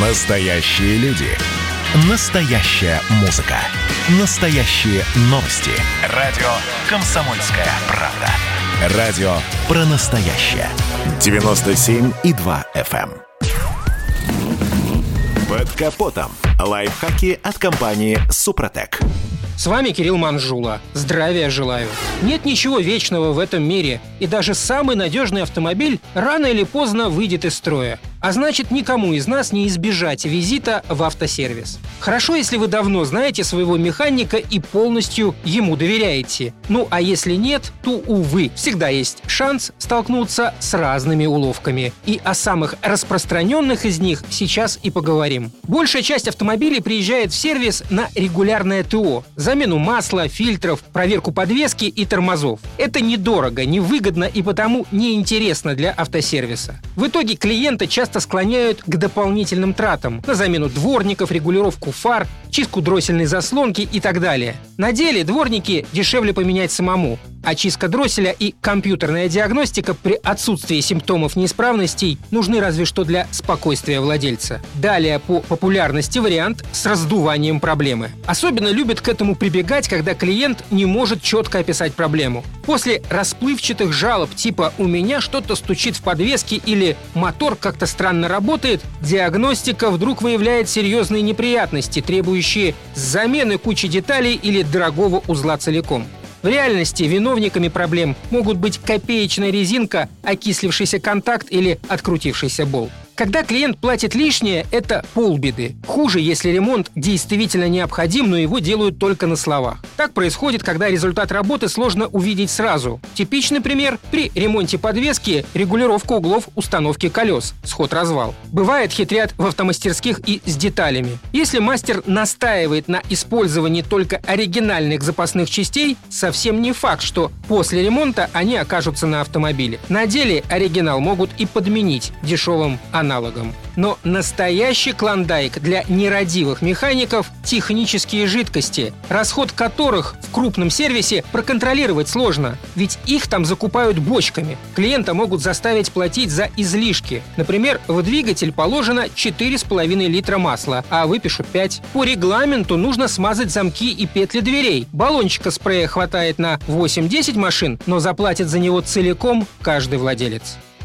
Настоящие люди. Настоящая музыка. Настоящие новости. Радио «Комсомольская правда». Радио про настоящее. 97,2 FM. Под капотом. Лайфхаки от компании «Супротек». С вами Кирилл Манжула. Здравия желаю. Нет ничего вечного в этом мире, и даже самый надежный автомобиль рано или поздно выйдет из строя. А значит, никому из нас не избежать визита в автосервис. Хорошо, если вы давно знаете своего механика и полностью ему доверяете. Ну а если нет, то, увы, всегда есть шанс столкнуться с разными уловками. И о самых распространенных из них сейчас и поговорим. Большая часть автомобилей приезжает в сервис на регулярное ТО. Замену масла, фильтров, проверку подвески и тормозов. Это недорого, невыгодно и потому неинтересно для автосервиса. В итоге клиента часто склоняют к дополнительным тратам на замену дворников, регулировку фар, чистку дроссельной заслонки и так далее. На деле дворники дешевле поменять самому, а чистка дросселя и компьютерная диагностика при отсутствии симптомов неисправностей нужны разве что для спокойствия владельца. Далее по популярности вариант с раздуванием проблемы. Особенно любят к этому прибегать, когда клиент не может четко описать проблему. После расплывчатых жалоб типа «у меня что-то стучит в подвеске» или «мотор как-то странно работает», диагностика вдруг выявляет серьезные неприятности, требующие замены кучи деталей или дорогого узла целиком. В реальности виновниками проблем могут быть копеечная резинка, окислившийся контакт или открутившийся болт. Когда клиент платит лишнее, это полбеды. Хуже, если ремонт действительно необходим, но его делают только на словах. Так происходит, когда результат работы сложно увидеть сразу. Типичный пример – при ремонте подвески регулировка углов установки колес, сход-развал. Бывает, хитрят в автомастерских и с деталями. Если мастер настаивает на использовании только оригинальных запасных частей, совсем не факт, что после ремонта они окажутся на автомобиле. На деле оригинал могут и подменить дешевым аналогом. Но настоящий клондайк для нерадивых механиков – технические жидкости, расход которых в крупном сервисе проконтролировать сложно, ведь их там закупают бочками. Клиента могут заставить платить за излишки. Например, в двигатель положено 4,5 литра масла, а выпишу 5. По регламенту нужно смазать замки и петли дверей. Баллончика спрея хватает на 8-10 машин, но заплатит за него целиком каждый владелец.